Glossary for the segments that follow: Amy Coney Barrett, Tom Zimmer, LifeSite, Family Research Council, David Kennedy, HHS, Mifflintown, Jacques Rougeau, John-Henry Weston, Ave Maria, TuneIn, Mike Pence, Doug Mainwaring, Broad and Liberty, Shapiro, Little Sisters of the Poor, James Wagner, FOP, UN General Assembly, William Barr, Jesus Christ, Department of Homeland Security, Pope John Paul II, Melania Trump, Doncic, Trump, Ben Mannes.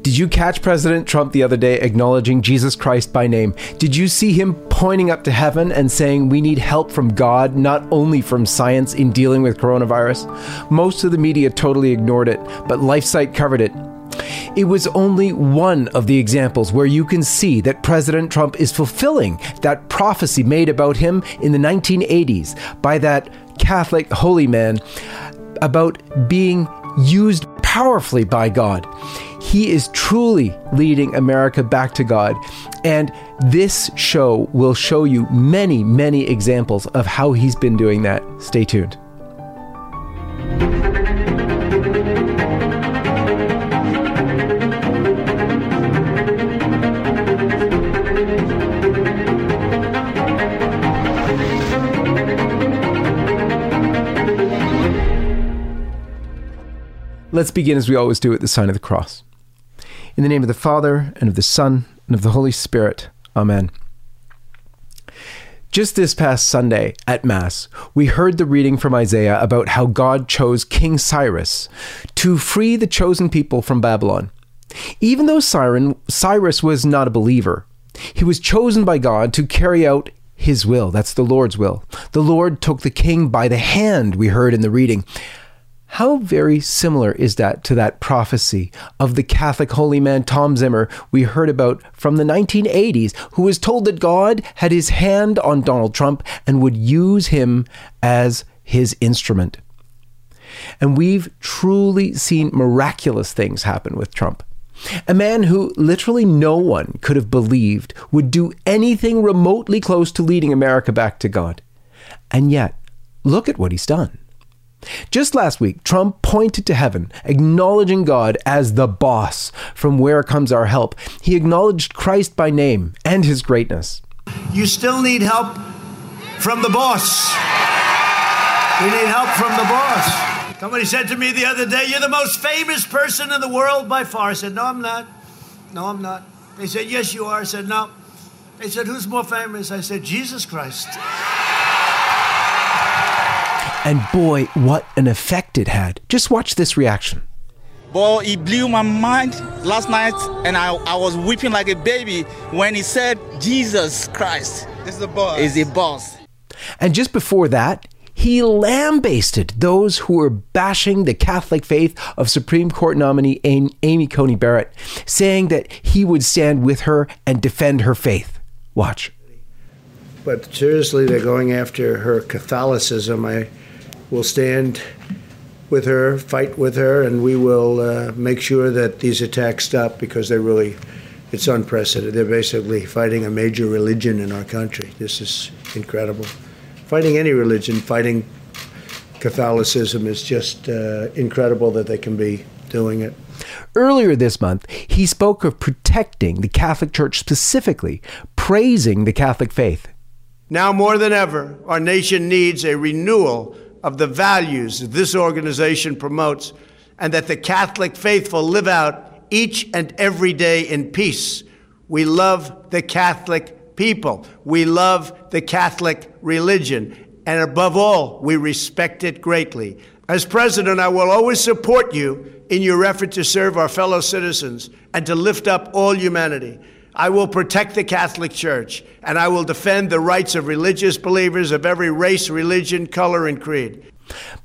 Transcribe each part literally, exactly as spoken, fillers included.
Did you catch President Trump the other day acknowledging Jesus Christ by name? Did you see him pointing up to heaven and saying we need help from God, not only from science, in dealing with coronavirus? Most of the media totally ignored it, but LifeSite covered it. It was only one of the examples where you can see that President Trump is fulfilling that prophecy made about him in the nineteen eighties by that Catholic holy man about being used powerfully by God. He is truly leading America back to God. And this show will show you many, many examples of how he's been doing that. Stay tuned. Let's begin as we always do at the sign of the cross. In the name of the Father, and of the Son, and of the Holy Spirit. Amen. Just this past Sunday at Mass, we heard the reading from Isaiah about how God chose King Cyrus to free the chosen people from Babylon. Even though Cyrus was not a believer, he was chosen by God to carry out his will. That's the Lord's will. The Lord took the king by the hand, we heard in the reading. How very similar is that to that prophecy of the Catholic holy man Tom Zimmer we heard about from the nineteen eighties, who was told that God had his hand on Donald Trump and would use him as his instrument. And we've truly seen miraculous things happen with Trump. A man who literally no one could have believed would do anything remotely close to leading America back to God. And yet, look at what he's done. Just last week, Trump pointed to heaven, acknowledging God as the boss from where comes our help. He acknowledged Christ by name and his greatness. You still need help from the boss. We need help from the boss. Somebody said to me the other day, you're the most famous person in the world by far. I said, no, I'm not. No, I'm not. They said, yes, you are. I said, no. They said, who's more famous? I said, Jesus Christ. And boy, what an effect it had. Just watch this reaction. Boy, it blew my mind last night, and I, I was weeping like a baby when he said, Jesus Christ is the boss. Is the boss. And just before that, he lambasted those who were bashing the Catholic faith of Supreme Court nominee Amy Coney Barrett, saying that he would stand with her and defend her faith. Watch. But seriously, they're going after her Catholicism. I We'll stand with her, fight with her, and we will uh, make sure that these attacks stop, because they really, it's unprecedented. They're basically fighting a major religion in our country. This is incredible. Fighting any religion, fighting Catholicism is just uh, incredible that they can be doing it. Earlier this month, he spoke of protecting the Catholic Church, specifically praising the Catholic faith. Now more than ever, our nation needs a renewal of the values that this organization promotes, and that the Catholic faithful live out each and every day in peace. We love the Catholic people. We love the Catholic religion. And above all, we respect it greatly. As president, I will always support you in your effort to serve our fellow citizens and to lift up all humanity. I will protect the Catholic Church, and I will defend the rights of religious believers of every race, religion, color, and creed.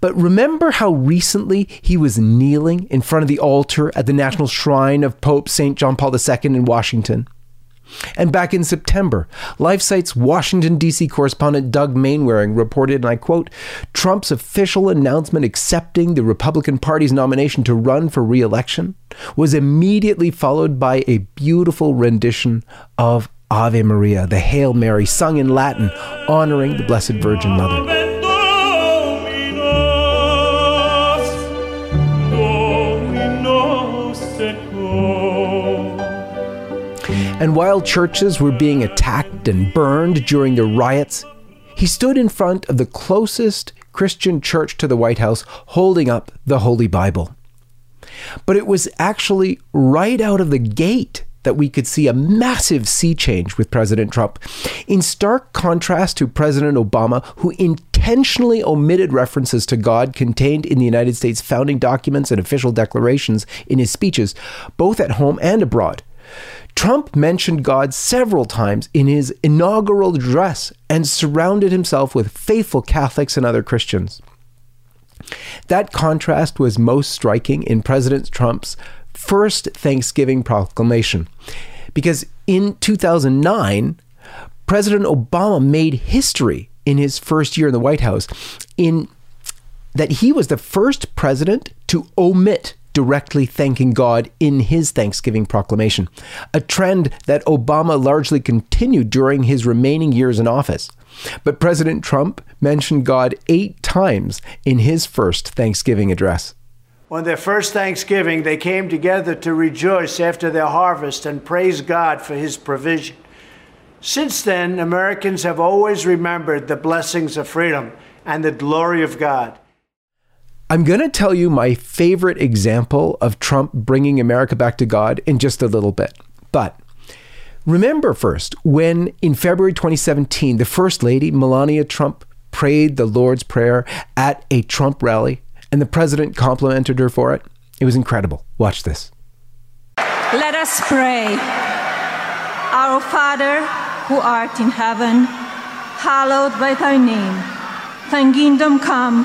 But remember how recently he was kneeling in front of the altar at the National Shrine of Pope Saint John Paul the Second in Washington? And back in September, LifeSite's Washington, D C correspondent Doug Mainwaring reported, and I quote, Trump's official announcement accepting the Republican Party's nomination to run for re-election was immediately followed by a beautiful rendition of Ave Maria, the Hail Mary, sung in Latin, honoring the Blessed Virgin Mother. And while churches were being attacked and burned during the riots, he stood in front of the closest Christian church to the White House, holding up the Holy Bible. But it was actually right out of the gate that we could see a massive sea change with President Trump, in stark contrast to President Obama, who intentionally intentionally omitted references to God contained in the United States founding documents and official declarations in his speeches, both at home and abroad. Trump mentioned God several times in his inaugural address and surrounded himself with faithful Catholics and other Christians. That contrast was most striking in President Trump's first Thanksgiving proclamation, because in two thousand nine, President Obama made history in his first year in the White House in that he was the first president to omit directly thanking God in his Thanksgiving proclamation, a trend that Obama largely continued during his remaining years in office. But President Trump mentioned God eight times in his first Thanksgiving address. On their first Thanksgiving, they came together to rejoice after their harvest and praise God for his provision. Since then, Americans have always remembered the blessings of freedom and the glory of God. I'm going to tell you my favorite example of Trump bringing America back to God in just a little bit. But remember first, when in February twenty seventeen, the First Lady, Melania Trump, prayed the Lord's Prayer at a Trump rally, and the president complimented her for it. It was incredible. Watch this. Let us pray. Our Father, who art in heaven, hallowed be thy name. Thy kingdom come.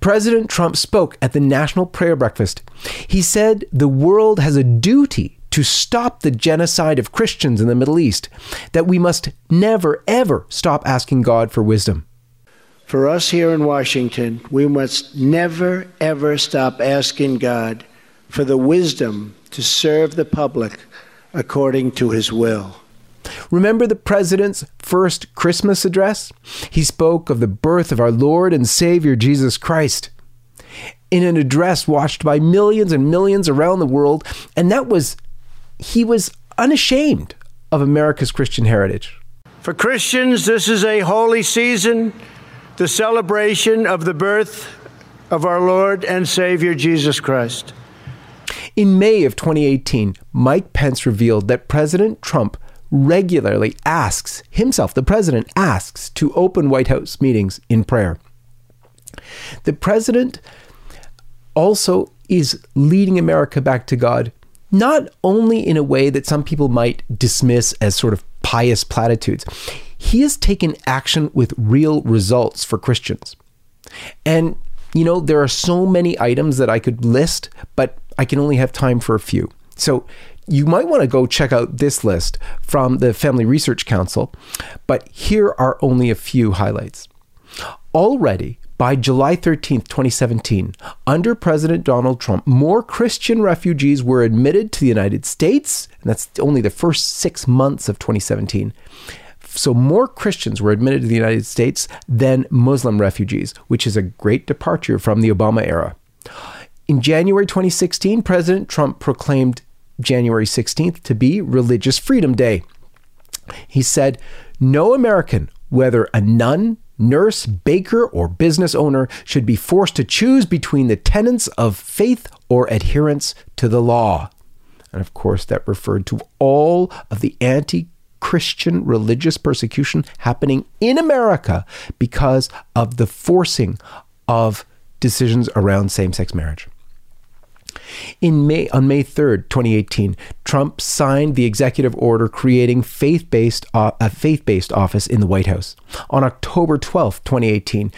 President Trump spoke at the National Prayer Breakfast. He said the world has a duty to stop the genocide of Christians in the Middle East, that we must never, ever stop asking God for wisdom. For us here in Washington, we must never, ever stop asking God for the wisdom to serve the public according to his will. Remember the president's first Christmas address? He spoke of the birth of our Lord and Savior, Jesus Christ, in an address watched by millions and millions around the world. And that was, he was unashamed of America's Christian heritage. For Christians, this is a holy season, the celebration of the birth of our Lord and Savior, Jesus Christ. In May of twenty eighteen, Mike Pence revealed that President Trump regularly asks himself, the president asks to open White House meetings in prayer. The president also is leading America back to God, not only in a way that some people might dismiss as sort of pious platitudes. He has taken action with real results for Christians. And, you know, there are so many items that I could list, but I can only have time for a few. So you might want to go check out this list from the Family Research Council, but here are only a few highlights. Already, by July thirteenth, twenty seventeen, under President Donald Trump, more Christian refugees were admitted to the United States, and that's only the first six months of twenty seventeen. So more Christians were admitted to the United States than Muslim refugees, which is a great departure from the Obama era. In January twenty sixteen, President Trump proclaimed January sixteenth to be Religious Freedom Day. He said, "No American, whether a nun, nurse, baker, or business owner, should be forced to choose between the tenets of faith or adherence to the law." And of course, that referred to all of the anti-Christian religious persecution happening in America because of the forcing of decisions around same-sex marriage. In May, on May third, twenty eighteen, Trump signed the executive order creating faith-based, uh, a faith-based office in the White House. On October twelfth, twenty eighteen,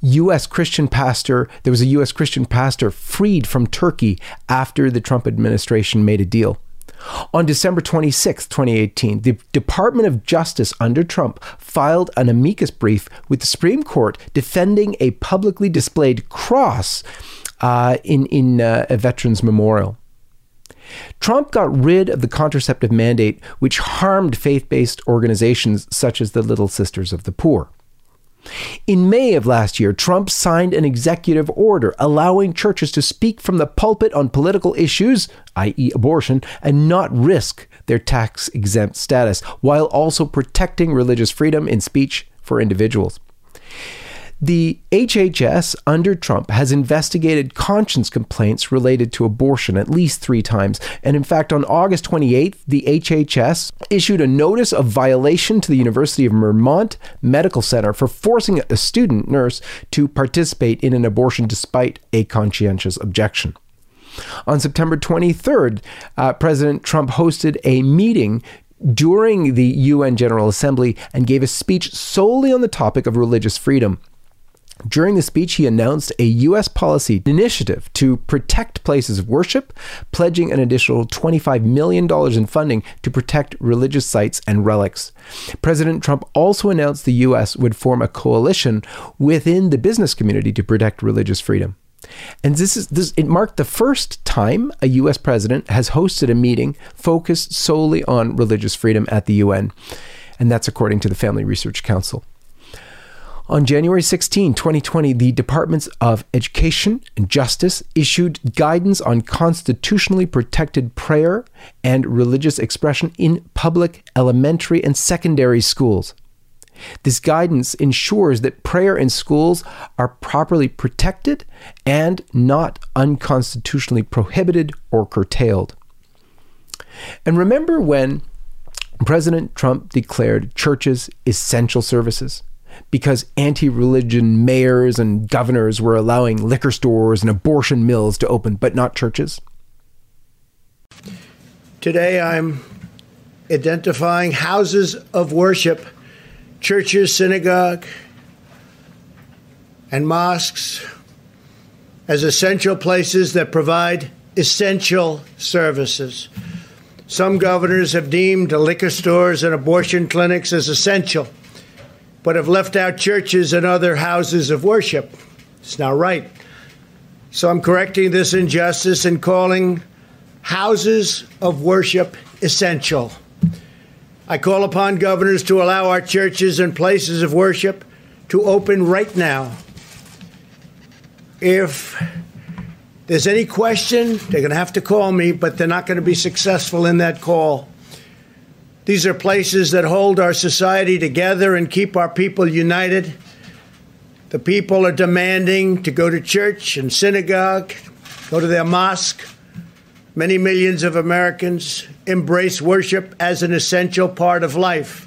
U S Christian pastor, there was a U S Christian pastor freed from Turkey after the Trump administration made a deal. On December twenty-sixth, twenty eighteen, the Department of Justice under Trump filed an amicus brief with the Supreme Court defending a publicly displayed cross Uh, in, in uh, a veterans memorial. Trump got rid of the contraceptive mandate, which harmed faith-based organizations such as the Little Sisters of the Poor. In May of last year, Trump signed an executive order allowing churches to speak from the pulpit on political issues, that is abortion, and not risk their tax-exempt status, while also protecting religious freedom in speech for individuals. The H H S under Trump has investigated conscience complaints related to abortion at least three times. And in fact, on August twenty-eighth, the H H S issued a notice of violation to the University of Vermont Medical Center for forcing a student nurse to participate in an abortion despite a conscientious objection. On September twenty-third, uh, President Trump hosted a meeting during the U N General Assembly and gave a speech solely on the topic of religious freedom. During the speech, he announced a U S policy initiative to protect places of worship, pledging an additional twenty-five million dollars in funding to protect religious sites and relics. President Trump also announced the U S would form a coalition within the business community to protect religious freedom. And this is this, it marked the first time a U S president has hosted a meeting focused solely on religious freedom at the U N. And that's according to the Family Research Council. On January sixteenth, twenty twenty, the Departments of Education and Justice issued guidance on constitutionally protected prayer and religious expression in public elementary and secondary schools. This guidance ensures that prayer in schools are properly protected and not unconstitutionally prohibited or curtailed. And remember when President Trump declared churches essential services? Because anti-religion mayors and governors were allowing liquor stores and abortion mills to open, but not churches. Today, I'm identifying houses of worship, churches, synagogue, and mosques as essential places that provide essential services. Some governors have deemed liquor stores and abortion clinics as essential, but have left out churches and other houses of worship. It's not right. So I'm correcting this injustice and calling houses of worship essential. I call upon governors to allow our churches and places of worship to open right now. If there's any question, they're going to have to call me, but they're not going to be successful in that call. These are places that hold our society together and keep our people united. The people are demanding to go to church and synagogue, go to their mosque. Many millions of Americans embrace worship as an essential part of life.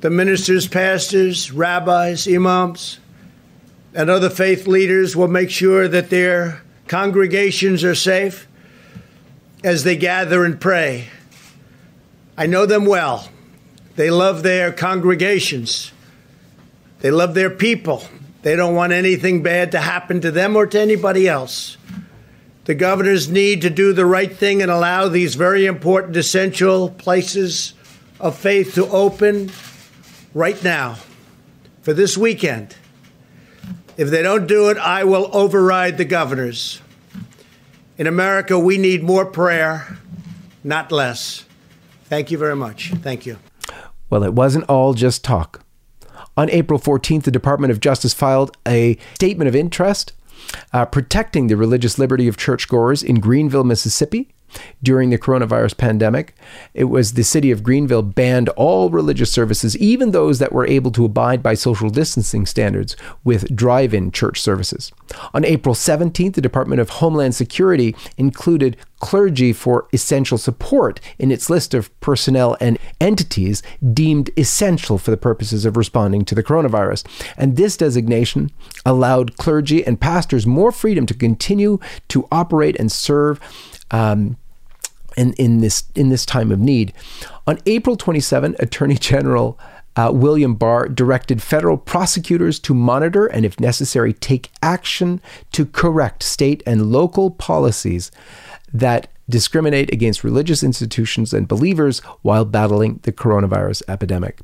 The ministers, pastors, rabbis, imams, and other faith leaders will make sure that their congregations are safe as they gather and pray. I know them well. They love their congregations. They love their people. They don't want anything bad to happen to them or to anybody else. The governors need to do the right thing and allow these very important, essential places of faith to open right now for this weekend. If they don't do it, I will override the governors. In America, we need more prayer, not less. Thank you very much. Thank you. Well, it wasn't all just talk. On April fourteenth, the Department of Justice filed a statement of interest uh, protecting the religious liberty of churchgoers in Greenville, Mississippi during the coronavirus pandemic. It was the city of Greenville banned all religious services, even those that were able to abide by social distancing standards, with drive-in church services. On April seventeenth, the Department of Homeland Security included clergy for essential support in its list of personnel and entities deemed essential for the purposes of responding to the coronavirus. And this designation allowed clergy and pastors more freedom to continue to operate and serve Um, in, in this in this time of need. On April twenty-seventh, Attorney General uh, William Barr directed federal prosecutors to monitor and, if necessary, take action to correct state and local policies that discriminate against religious institutions and believers while battling the coronavirus epidemic.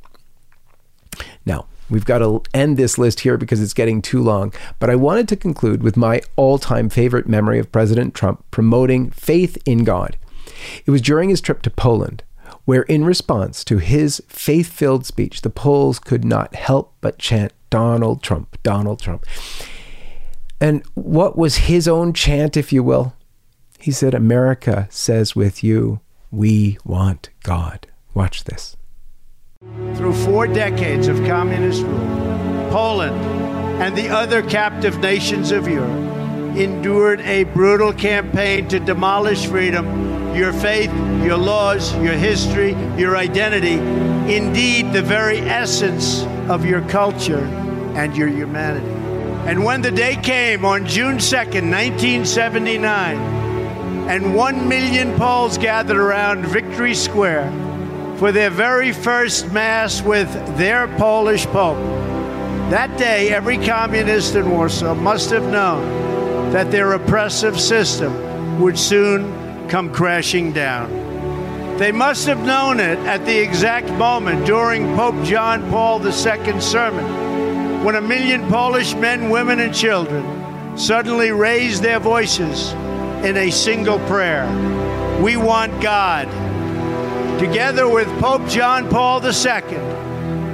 Now, we've got to end this list here because it's getting too long, but I wanted to conclude with my all-time favorite memory of President Trump promoting faith in God. It was during his trip to Poland, where in response to his faith-filled speech, the polls could not help but chant, Donald Trump, Donald Trump. And what was his own chant, if you will? He said, America says with you, we want God. Watch this. Through four decades of communist rule, Poland and the other captive nations of Europe endured a brutal campaign to demolish freedom, your faith, your laws, your history, your identity, indeed the very essence of your culture and your humanity. And when the day came on June second, nineteen seventy-nine, and one million Poles gathered around Victory Square for their very first mass with their Polish Pope, that day every communist in Warsaw must have known that their oppressive system would soon come crashing down. They must have known it at the exact moment during Pope John Paul the Second's sermon, when a million Polish men, women, and children suddenly raised their voices in a single prayer. We want God. Together with Pope John Paul the Second,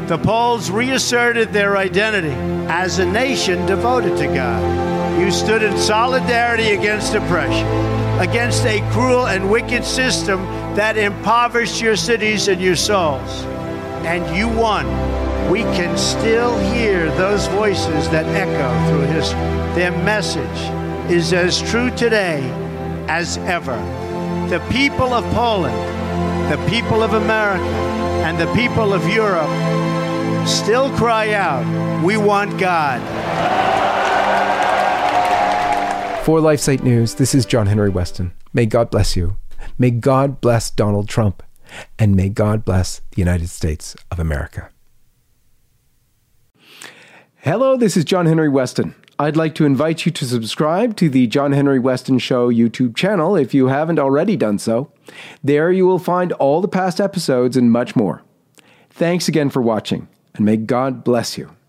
the Poles reasserted their identity as a nation devoted to God. You stood in solidarity against oppression, against a cruel and wicked system that impoverished your cities and your souls. And you won. We can still hear those voices that echo through history. Their message is as true today as ever. The people of Poland, the people of America, and the people of Europe still cry out, we want God. For LifeSite News, this is John-Henry Weston. May God bless you. May God bless Donald Trump. And may God bless the United States of America. Hello, this is John-Henry Weston. I'd like to invite you to subscribe to the John-Henry Weston Show YouTube channel if you haven't already done so. There you will find all the past episodes and much more. Thanks again for watching, and may God bless you.